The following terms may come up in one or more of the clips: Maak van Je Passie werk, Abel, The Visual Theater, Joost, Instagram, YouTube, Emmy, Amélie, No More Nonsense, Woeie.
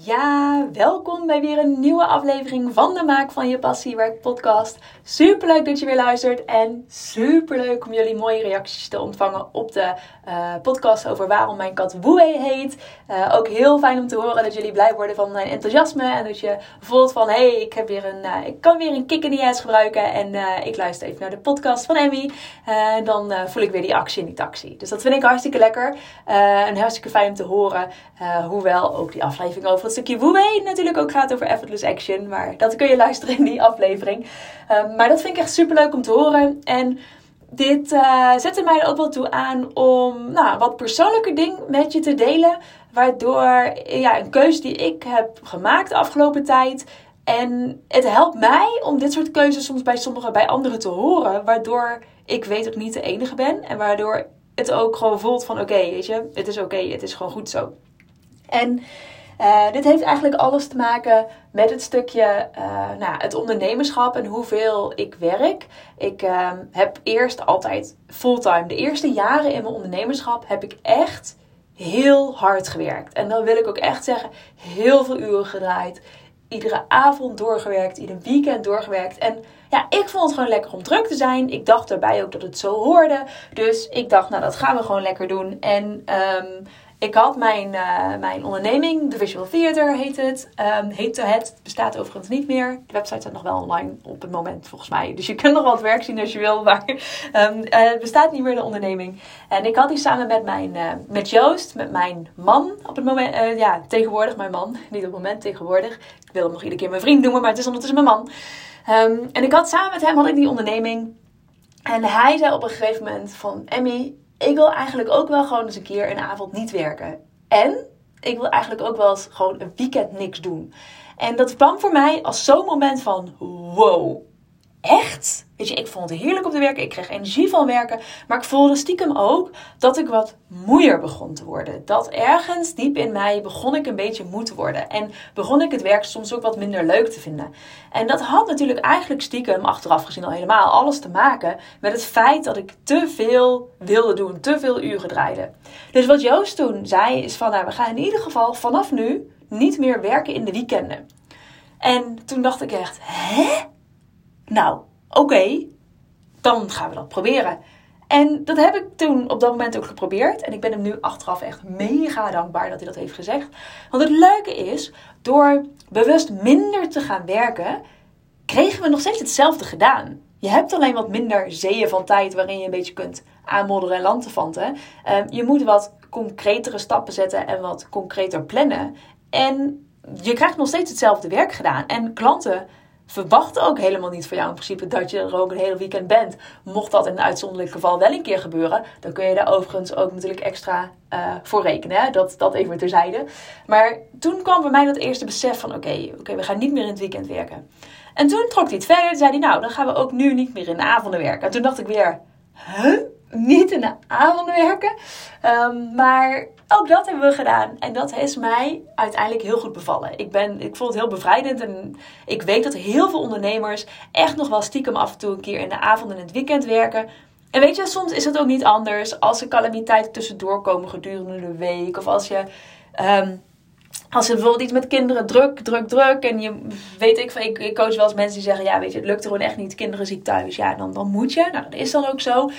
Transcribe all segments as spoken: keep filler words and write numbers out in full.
Ja, welkom bij weer een nieuwe aflevering van de Maak van Je Passie werk podcast. Superleuk dat je weer luistert en superleuk om jullie mooie reacties te ontvangen op de uh, podcast over waarom mijn kat Woeie heet. Uh, ook heel fijn om te horen dat jullie blij worden van mijn enthousiasme en dat je voelt van hé, hey, ik heb weer een, uh, ik kan weer een kick in the ass gebruiken en uh, ik luister even naar de podcast van Emmy. Uh, dan uh, voel ik weer die actie in die taxi. Dus dat vind ik hartstikke lekker uh, en hartstikke fijn om te horen. Uh, hoewel ook die aflevering over het stukje Woeie natuurlijk ook gaat over effortless action. Maar dat kun je luisteren in die aflevering. Um, maar dat vind ik echt superleuk om te horen. En dit uh, zette mij er ook wel toe aan om nou, wat persoonlijker ding met je te delen. Waardoor ja, een keuze die ik heb gemaakt de afgelopen tijd. En het helpt mij om dit soort keuzes soms bij sommigen bij anderen te horen. Waardoor ik weet dat ik niet de enige ben. En waardoor het ook gewoon voelt van oké, okay, weet je, het is oké, okay, het is gewoon goed zo. En Uh, dit heeft eigenlijk alles te maken met het stukje uh, nou, het ondernemerschap en hoeveel ik werk. Ik uh, heb eerst altijd fulltime. De eerste jaren in mijn ondernemerschap heb ik echt heel hard gewerkt. En dan wil ik ook echt zeggen, heel veel uren gedraaid. Iedere avond doorgewerkt, ieder weekend doorgewerkt. En ja, ik vond het gewoon lekker om druk te zijn. Ik dacht daarbij ook dat het zo hoorde. Dus ik dacht, nou dat gaan we gewoon lekker doen. En Um, Ik had mijn, uh, mijn onderneming, The Visual Theater heet het, um, heette het, bestaat overigens niet meer. De website staat nog wel online op het moment volgens mij, dus je kunt nog wat werk zien als je wil, maar um, uh, het bestaat niet meer de onderneming. En ik had die samen met, mijn, uh, met Joost, met mijn man op het moment, uh, ja tegenwoordig mijn man, niet op het moment tegenwoordig. Ik wil hem nog iedere keer mijn vriend noemen, maar het is ondertussen mijn man. Um, en ik had samen met hem had ik die onderneming en hij zei op een gegeven moment van Emmy, ik wil eigenlijk ook wel gewoon eens een keer een avond niet werken. En ik wil eigenlijk ook wel eens gewoon een weekend niks doen. En dat kwam voor mij als zo'n moment van wow, echt? Weet je, ik vond het heerlijk om te werken. Ik kreeg energie van werken. Maar ik voelde stiekem ook dat ik wat moeier begon te worden. Dat ergens diep in mij begon ik een beetje moe te worden. En begon ik het werk soms ook wat minder leuk te vinden. En dat had natuurlijk eigenlijk stiekem, achteraf gezien al helemaal, alles te maken met het feit dat ik te veel wilde doen. Te veel uren draaide. Dus wat Joost toen zei is van, nou, we gaan in ieder geval vanaf nu niet meer werken in de weekenden. En toen dacht ik echt, hè? Nou, oké, okay, dan gaan we dat proberen. En dat heb ik toen op dat moment ook geprobeerd. En ik ben hem nu achteraf echt mega dankbaar dat hij dat heeft gezegd. Want het leuke is, door bewust minder te gaan werken, kregen we nog steeds hetzelfde gedaan. Je hebt alleen wat minder zeeën van tijd waarin je een beetje kunt aanmodderen en lantefanten. Uh, je moet wat concretere stappen zetten en wat concreter plannen. En je krijgt nog steeds hetzelfde werk gedaan. En klanten verwacht ook helemaal niet van jou in principe dat je er ook een hele weekend bent. Mocht dat in een uitzonderlijk geval wel een keer gebeuren, dan kun je daar overigens ook natuurlijk extra uh, voor rekenen. Hè? Dat, dat even terzijde. Maar toen kwam bij mij dat eerste besef van oké, okay, okay, we gaan niet meer in het weekend werken. En toen trok hij het verder en zei hij nou, dan gaan we ook nu niet meer in de avonden werken. En toen dacht ik weer, huh? Niet in de avonden werken? Um, maar ook dat hebben we gedaan. En dat is mij uiteindelijk heel goed bevallen. Ik, ben, ik vond het heel bevrijdend. En ik weet dat heel veel ondernemers echt nog wel stiekem af en toe een keer in de avond en het weekend werken. En weet je, soms is het ook niet anders. Als er calamiteiten tussendoor komen gedurende de week. Of als je, um, als je bijvoorbeeld iets met kinderen druk, druk, druk. En je weet ik, van, ik, ik coach wel eens mensen die zeggen, ja weet je, het lukt er gewoon echt niet. Kinderen ziek thuis. Ja, dan, dan moet je. Nou, dat is dan ook zo.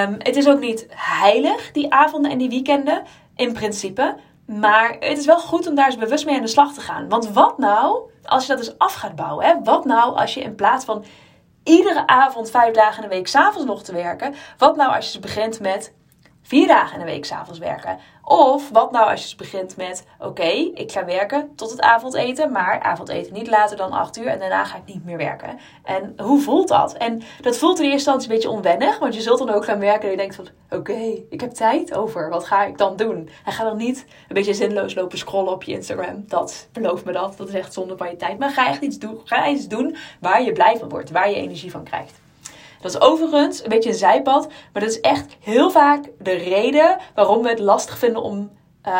Um, het is ook niet heilig, die avonden en die weekenden. In principe. Maar het is wel goed om daar eens bewust mee aan de slag te gaan. Want wat nou als je dat eens af gaat bouwen? Hè? Wat nou als je in plaats van iedere avond vijf dagen in de week 's avonds nog te werken. Wat nou als je eens begint met vier dagen in de week 's avonds werken? Of wat nou als je eens begint met oké, okay, ik ga werken tot het avondeten. Maar avondeten niet later dan acht uur. En daarna ga ik niet meer werken. En hoe voelt dat? En dat voelt in eerste instantie een beetje onwennig. Want je zult dan ook gaan werken en je denkt van oké, okay, ik heb tijd over. Wat ga ik dan doen? En ga dan niet een beetje zinloos lopen scrollen op je Instagram. Dat beloof me dat. Dat is echt zonde van je tijd. Maar ga echt iets doen, ga iets doen waar je blij van wordt. Waar je energie van krijgt. Dat is overigens een beetje een zijpad, maar dat is echt heel vaak de reden waarom we het lastig vinden om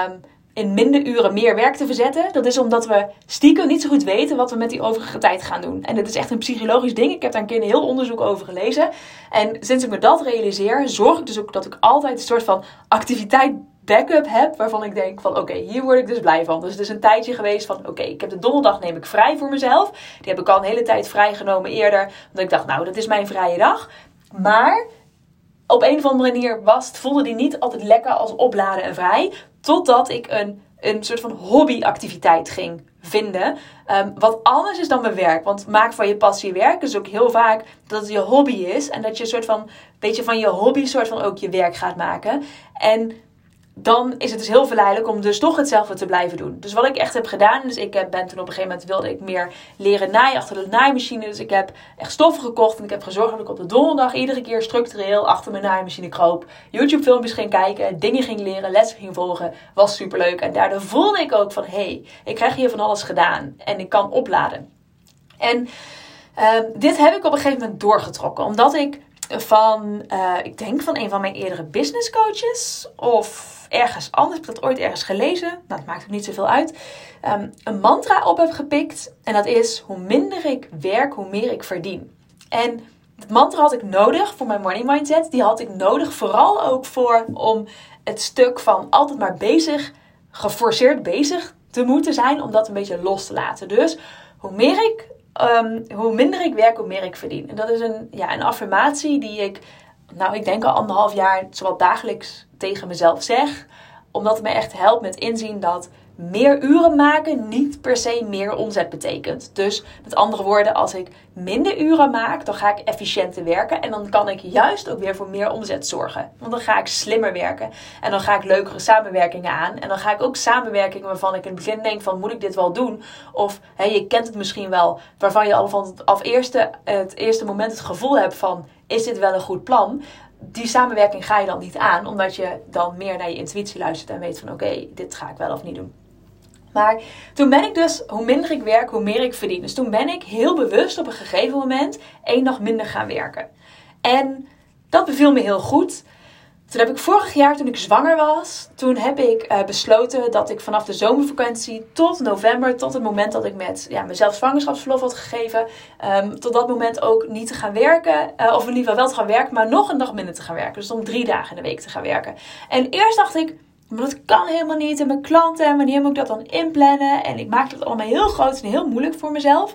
um, in minder uren meer werk te verzetten. Dat is omdat we stiekem niet zo goed weten wat we met die overige tijd gaan doen. En dat is echt een psychologisch ding. Ik heb daar een keer een heel onderzoek over gelezen. En sinds ik me dat realiseer, zorg ik dus ook dat ik altijd een soort van activiteit backup heb waarvan ik denk van oké, okay, hier word ik dus blij van. Dus het is een tijdje geweest van oké, okay, ik heb de donderdag neem ik vrij voor mezelf. Die heb ik al een hele tijd vrijgenomen eerder. Want ik dacht nou, dat is mijn vrije dag. Maar op een of andere manier was, voelde die niet altijd lekker als opladen en vrij. Totdat ik een, een soort van hobbyactiviteit ging vinden. Um, wat anders is dan mijn werk. Want maak van je passie werk is ook heel vaak dat het je hobby is. En dat je een soort van, weet je, van je hobby soort van ook je werk gaat maken. En dan is het dus heel verleidelijk om dus toch hetzelfde te blijven doen. Dus wat ik echt heb gedaan, dus ik heb, ben toen op een gegeven moment wilde ik meer leren naaien achter de naaimachine. Dus ik heb echt stoffen gekocht en ik heb gezorgd dat ik op de donderdag iedere keer structureel achter mijn naaimachine kroop. YouTube filmpjes ging kijken, dingen ging leren, lessen ging volgen. Was superleuk en daardoor voelde ik ook van, hé, hey, ik krijg hier van alles gedaan en ik kan opladen. En uh, dit heb ik op een gegeven moment doorgetrokken, omdat ik van, uh, ik denk van een van mijn eerdere business coaches of ergens anders, heb ik dat ooit ergens gelezen, nou, dat maakt ook niet zoveel uit, um, een mantra op heb gepikt. En dat is, hoe minder ik werk, hoe meer ik verdien. En dat mantra had ik nodig voor mijn morning mindset. Die had ik nodig vooral ook voor om het stuk van altijd maar bezig, geforceerd bezig te moeten zijn, om dat een beetje los te laten. Dus hoe meer ik, um, hoe minder ik werk, hoe meer ik verdien. En dat is een, ja, een affirmatie die ik, nou ik denk al anderhalf jaar, zowel dagelijks tegen mezelf zeg, omdat het me echt helpt met inzien dat meer uren maken niet per se meer omzet betekent. Dus met andere woorden, als ik minder uren maak, dan ga ik efficiënter werken en dan kan ik juist ook weer voor meer omzet zorgen. Want dan ga ik slimmer werken en dan ga ik leukere samenwerkingen aan en dan ga ik ook samenwerkingen waarvan ik in het begin denk van, moet ik dit wel doen? Of hè, je kent het misschien wel, waarvan je al van af eerste, het eerste moment het gevoel hebt van, is dit wel een goed plan? Die samenwerking ga je dan niet aan, omdat je dan meer naar je intuïtie luistert en weet van oké, okay, dit ga ik wel of niet doen. Maar toen ben ik dus, hoe minder ik werk, hoe meer ik verdien. Dus toen ben ik heel bewust op een gegeven moment één dag minder gaan werken. En dat beviel me heel goed. Toen heb ik vorig jaar, toen ik zwanger was, toen heb ik uh, besloten dat ik vanaf de zomervakantie tot november, tot het moment dat ik met ja, mezelf zwangerschapsverlof had gegeven, um, tot dat moment ook niet te gaan werken, uh, of in ieder geval wel te gaan werken, maar nog een dag minder te gaan werken. Dus om drie dagen in de week te gaan werken. En eerst dacht ik, maar dat kan helemaal niet en mijn klanten, en wanneer moet ik dat dan inplannen? En ik maakte het allemaal heel groot en heel moeilijk voor mezelf,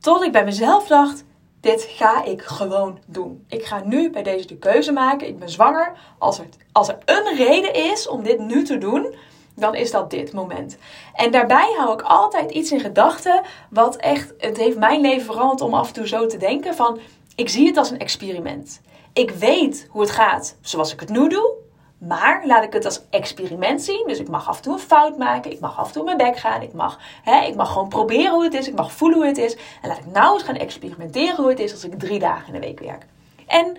tot ik bij mezelf dacht, dit ga ik gewoon doen. Ik ga nu bij deze de keuze maken. Ik ben zwanger. Als er, als er een reden is om dit nu te doen, dan is dat dit moment. En daarbij hou ik altijd iets in gedachten, wat echt, het heeft mijn leven veranderd om af en toe zo te denken van, ik zie het als een experiment. Ik weet hoe het gaat zoals ik het nu doe, maar laat ik het als experiment zien. Dus ik mag af en toe een fout maken. Ik mag af en toe mijn bek gaan. Ik mag, hè, ik mag gewoon proberen hoe het is. Ik mag voelen hoe het is. En laat ik nou eens gaan experimenteren hoe het is als ik drie dagen in de week werk. En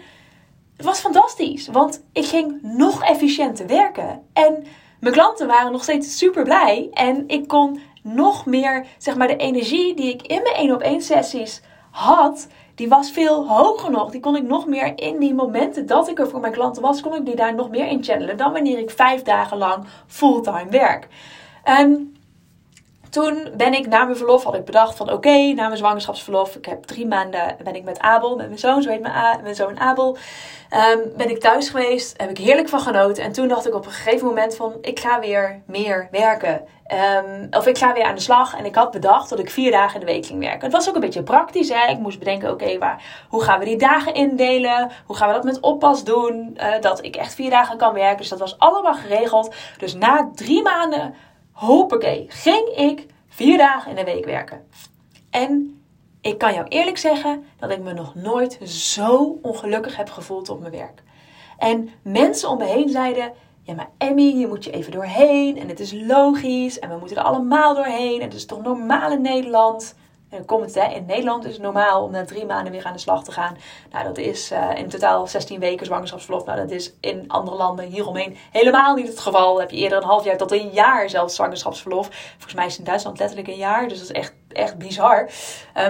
het was fantastisch. Want ik ging nog efficiënter werken. En mijn klanten waren nog steeds super blij. En ik kon nog meer, zeg maar, de energie die ik in mijn één-op-één sessies had, die was veel hoger nog. Die kon ik nog meer in die momenten dat ik er voor mijn klanten was, kon ik die daar nog meer in channelen dan wanneer ik vijf dagen lang fulltime werk. En toen ben ik na mijn verlof, had ik bedacht van oké, okay, na mijn zwangerschapsverlof, ik heb drie maanden, ben ik met Abel, met mijn zoon, zo heet mijn, A, mijn zoon Abel, um, ben ik thuis geweest, heb ik heerlijk van genoten. En toen dacht ik op een gegeven moment van, ik ga weer meer werken. Um, of ik ga weer aan de slag en ik had bedacht dat ik vier dagen in de week ging werken. Het was ook een beetje praktisch, hè? Ik moest bedenken, oké, okay, waar, hoe gaan we die dagen indelen? Hoe gaan we dat met oppas doen? Uh, dat ik echt vier dagen kan werken. Dus dat was allemaal geregeld. Dus na drie maanden, hoppakee, ging ik vier dagen in de week werken. En ik kan jou eerlijk zeggen dat ik me nog nooit zo ongelukkig heb gevoeld op mijn werk. En mensen om me heen zeiden, ja, maar Emmy, hier moet je even doorheen en het is logisch en we moeten er allemaal doorheen en het is toch normaal in Nederland. En dan komt het, hè, in Nederland is het normaal om na drie maanden weer aan de slag te gaan. Nou, dat is uh, in totaal zestien weken zwangerschapsverlof. Nou, dat is in andere landen hieromheen helemaal niet het geval. Dan heb je eerder een half jaar tot een jaar zelfs zwangerschapsverlof. Volgens mij is het in Duitsland letterlijk een jaar, dus dat is echt echt bizar.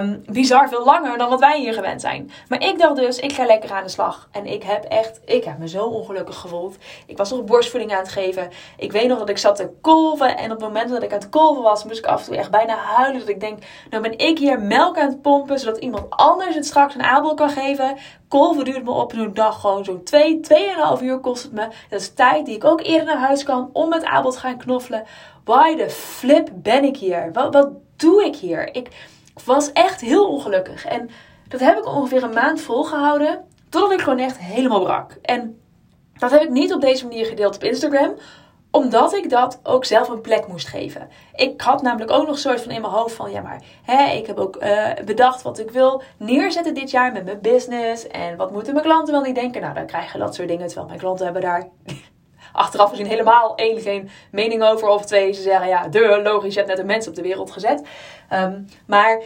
Um, bizar veel langer dan wat wij hier gewend zijn. Maar ik dacht dus, ik ga lekker aan de slag. En ik heb echt, ik heb me zo ongelukkig gevoeld. Ik was nog borstvoeding aan het geven. Ik weet nog dat ik zat te kolven. En op het moment dat ik aan het kolven was, moest ik af en toe echt bijna huilen. Dat ik denk, nou ben ik hier melk aan het pompen, zodat iemand anders het straks aan Abel kan geven. Kolven duurt me op een dag gewoon zo'n twee, tweeënhalf uur kost het me. Dat is tijd die ik ook eerder naar huis kan om met Abel te gaan knoffelen. Why the flip ben ik hier? Wat, wat doe ik hier? Ik was echt heel ongelukkig. En dat heb ik ongeveer een maand volgehouden. Totdat ik gewoon echt helemaal brak. En dat heb ik niet op deze manier gedeeld op Instagram. Omdat ik dat ook zelf een plek moest geven. Ik had namelijk ook nog een soort van in mijn hoofd van... ja, maar hè, ik heb ook uh, bedacht wat ik wil neerzetten dit jaar met mijn business. En wat moeten mijn klanten wel niet denken? Nou, dan krijgen dat soort dingen. Terwijl mijn klanten hebben daar... achteraf gezien helemaal één, geen mening over. Of twee, ze zeggen ja, de logisch, je hebt net een mens op de wereld gezet. Um, maar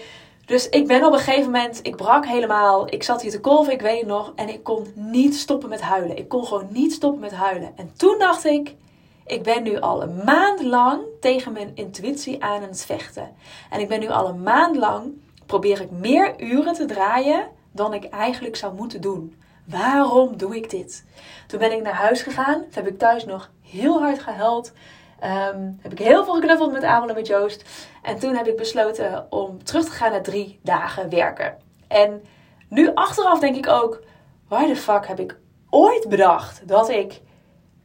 dus ik ben op een gegeven moment, ik brak helemaal. Ik zat hier te kolven, ik weet het nog. En ik kon niet stoppen met huilen. Ik kon gewoon niet stoppen met huilen. En toen dacht ik, ik ben nu al een maand lang tegen mijn intuïtie aan aan het vechten. En ik ben nu al een maand lang, probeer ik meer uren te draaien dan ik eigenlijk zou moeten doen. Waarom doe ik dit? Toen ben ik naar huis gegaan. Toen heb ik thuis nog heel hard gehuild. Um, heb ik heel veel geknuffeld met Amélie en met Joost. En toen heb ik besloten om terug te gaan naar drie dagen werken. En nu achteraf denk ik ook... why the fuck heb ik ooit bedacht dat ik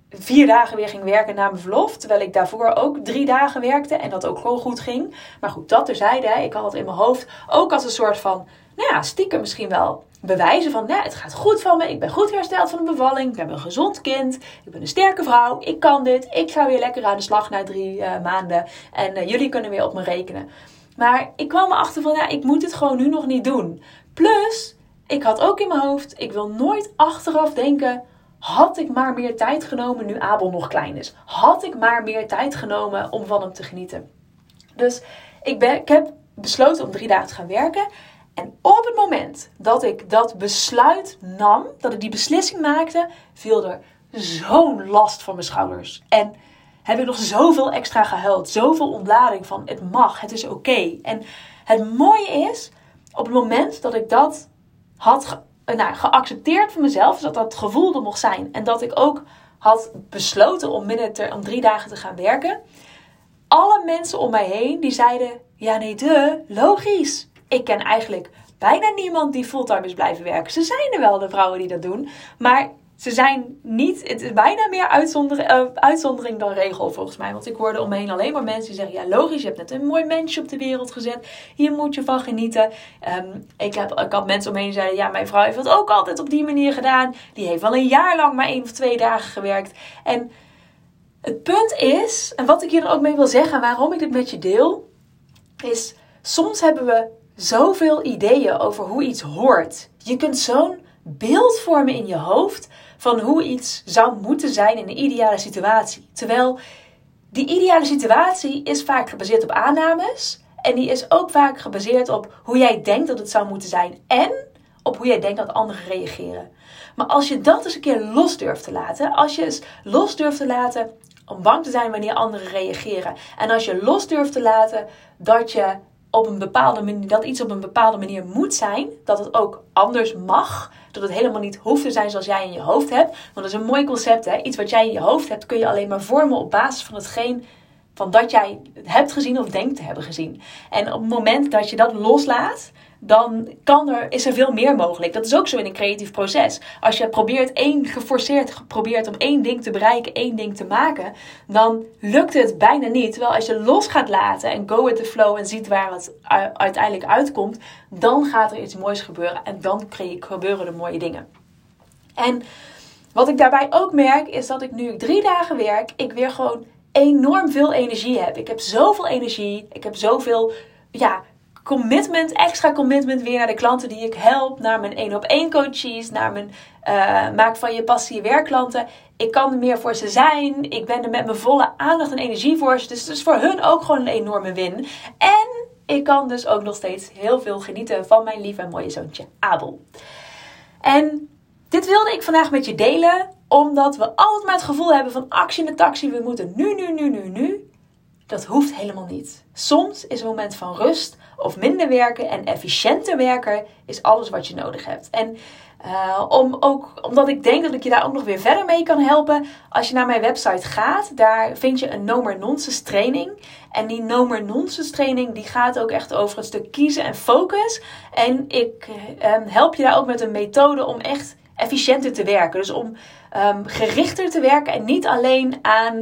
vier dagen weer ging werken na mijn verlof. Terwijl ik daarvoor ook drie dagen werkte. En dat ook gewoon goed ging. Maar goed, dat terzijde. Ik had het in mijn hoofd ook als een soort van... nou ja, stiekem misschien wel... bewijzen van, nou, het gaat goed van me. Ik ben goed hersteld van een bevalling. Ik heb een gezond kind. Ik ben een sterke vrouw. Ik kan dit. Ik ga weer lekker aan de slag na drie uh, maanden. En uh, jullie kunnen weer op me rekenen. Maar ik kwam erachter van, ja, ik moet dit gewoon nu nog niet doen. Plus, ik had ook in mijn hoofd, ik wil nooit achteraf denken... had ik maar meer tijd genomen nu Abel nog klein is. Had ik maar meer tijd genomen om van hem te genieten. Dus ik, ben, ik heb besloten om drie dagen te gaan werken... En op het moment dat ik dat besluit nam, dat ik die beslissing maakte, viel er zo'n last van mijn schouders. En heb ik nog zoveel extra gehuild, zoveel ontlading van het mag, het is oké. Okay. En het mooie is, op het moment dat ik dat had ge- nou, geaccepteerd voor mezelf, dat dat gevoel er mocht zijn en dat ik ook had besloten om, binnen ter, om drie dagen te gaan werken, alle mensen om mij heen die zeiden, ja nee, de, logisch. Ik ken eigenlijk bijna niemand die fulltime is blijven werken. Ze zijn er wel, de vrouwen die dat doen. Maar ze zijn niet... Het is bijna meer uitzonder, uh, uitzondering dan regel volgens mij. Want ik hoorde omheen alleen maar mensen die zeggen... ja, logisch, je hebt net een mooi mensje op de wereld gezet. Hier moet je van genieten. Um, ik, heb, ik had mensen omheen die zeiden... ja, mijn vrouw heeft dat ook altijd op die manier gedaan. Die heeft wel een jaar lang maar één of twee dagen gewerkt. En het punt is... en wat ik hier dan ook mee wil zeggen... waarom ik dit met je deel... is soms hebben we... zoveel ideeën over hoe iets hoort. Je kunt zo'n beeld vormen in je hoofd van hoe iets zou moeten zijn in een ideale situatie. Terwijl die ideale situatie is vaak gebaseerd op aannames. En die is ook vaak gebaseerd op hoe jij denkt dat het zou moeten zijn. En op hoe jij denkt dat anderen reageren. Maar als je dat eens een keer los durft te laten. Als je eens los durft te laten om bang te zijn wanneer anderen reageren. En als je los durft te laten dat je... op een bepaalde manier, dat iets op een bepaalde manier moet zijn. Dat het ook anders mag. Dat het helemaal niet hoeft te zijn zoals jij in je hoofd hebt. Want dat is een mooi concept, hè? Iets wat jij in je hoofd hebt kun je alleen maar vormen op basis van hetgeen van dat jij hebt gezien of denkt te hebben gezien. En op het moment dat je dat loslaat, dan kan er, is er veel meer mogelijk. Dat is ook zo in een creatief proces. Als je probeert één geforceerd probeert om één ding te bereiken, één ding te maken, dan lukt het bijna niet. Terwijl als je los gaat laten en go with the flow en ziet waar het uiteindelijk uitkomt, dan gaat er iets moois gebeuren en dan gebeuren er mooie dingen. En wat ik daarbij ook merk, is dat ik nu ik drie dagen werk, ik weer gewoon enorm veel energie heb. Ik heb zoveel energie, ik heb zoveel... ja. Commitment, extra commitment weer naar de klanten die ik help. Naar mijn één op één coaches. Naar mijn uh, Maak van Je Passie werk klanten. Ik kan er meer voor ze zijn. Ik ben er met mijn volle aandacht en energie voor ze. Dus het is voor hun ook gewoon een enorme win. En ik kan dus ook nog steeds heel veel genieten van mijn lief en mooie zoontje Abel. En dit wilde ik vandaag met je delen. Omdat we altijd maar het gevoel hebben van actie in de taxi. We moeten nu, nu, nu, nu, nu. Dat hoeft helemaal niet. Soms is een moment van rust of minder werken en efficiënter werken is alles wat je nodig hebt. En uh, om ook, omdat ik denk dat ik je daar ook nog weer verder mee kan helpen, als je naar mijn website gaat, daar vind je een No More Nonsense training. En die No More Nonsense training die gaat ook echt over het stuk kiezen en focus. En ik uh, help je daar ook met een methode om echt efficiënter te werken. Dus om um, gerichter te werken en niet alleen aan,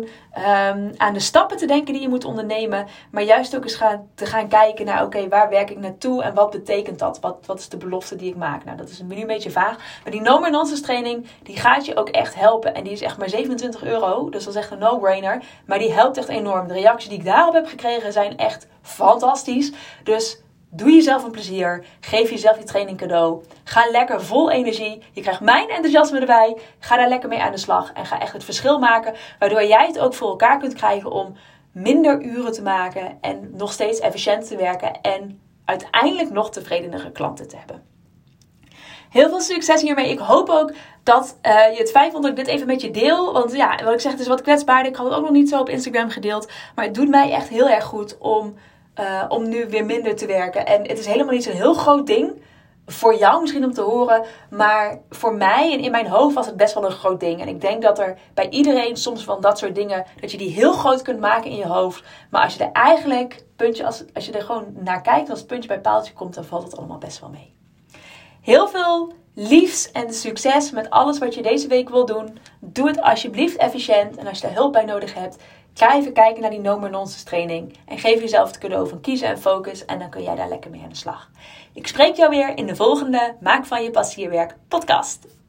um, aan de stappen te denken die je moet ondernemen, maar juist ook eens gaan, te gaan kijken naar oké, okay, waar werk ik naartoe en wat betekent dat? Wat, wat is de belofte die ik maak? Nou, dat is nu een beetje vaag. Maar die No More Nonsense training, die gaat je ook echt helpen. En die is echt maar zevenentwintig euro, dus dat is echt een no-brainer. Maar die helpt echt enorm. De reacties die ik daarop heb gekregen zijn echt fantastisch. Dus doe jezelf een plezier. Geef jezelf die training cadeau. Ga lekker vol energie. Je krijgt mijn enthousiasme erbij. Ga daar lekker mee aan de slag. En ga echt het verschil maken. Waardoor jij het ook voor elkaar kunt krijgen om minder uren te maken. En nog steeds efficiënt te werken. En uiteindelijk nog tevredenere klanten te hebben. Heel veel succes hiermee. Ik hoop ook dat uh, je het fijn vond dat ik dit even met je deel. Want ja, wat ik zeg, het is wat kwetsbaarder. Ik had het ook nog niet zo op Instagram gedeeld. Maar het doet mij echt heel erg goed om... Uh, om nu weer minder te werken. En het is helemaal niet zo'n heel groot ding. Voor jou misschien om te horen. Maar voor mij en in mijn hoofd was het best wel een groot ding. En ik denk dat er bij iedereen soms van dat soort dingen, dat je die heel groot kunt maken in je hoofd. Maar als je er eigenlijk, puntje, als, als je er gewoon naar kijkt, als het puntje bij paaltje komt, dan valt het allemaal best wel mee. Heel veel liefs en succes met alles wat je deze week wil doen. Doe het alsjeblieft efficiënt. En als je daar hulp bij nodig hebt, ga even kijken naar die No More Nonsense training. En geef jezelf het cadeau van kiezen en focus. En dan kun jij daar lekker mee aan de slag. Ik spreek jou weer in de volgende Maak van Je Passie werk podcast.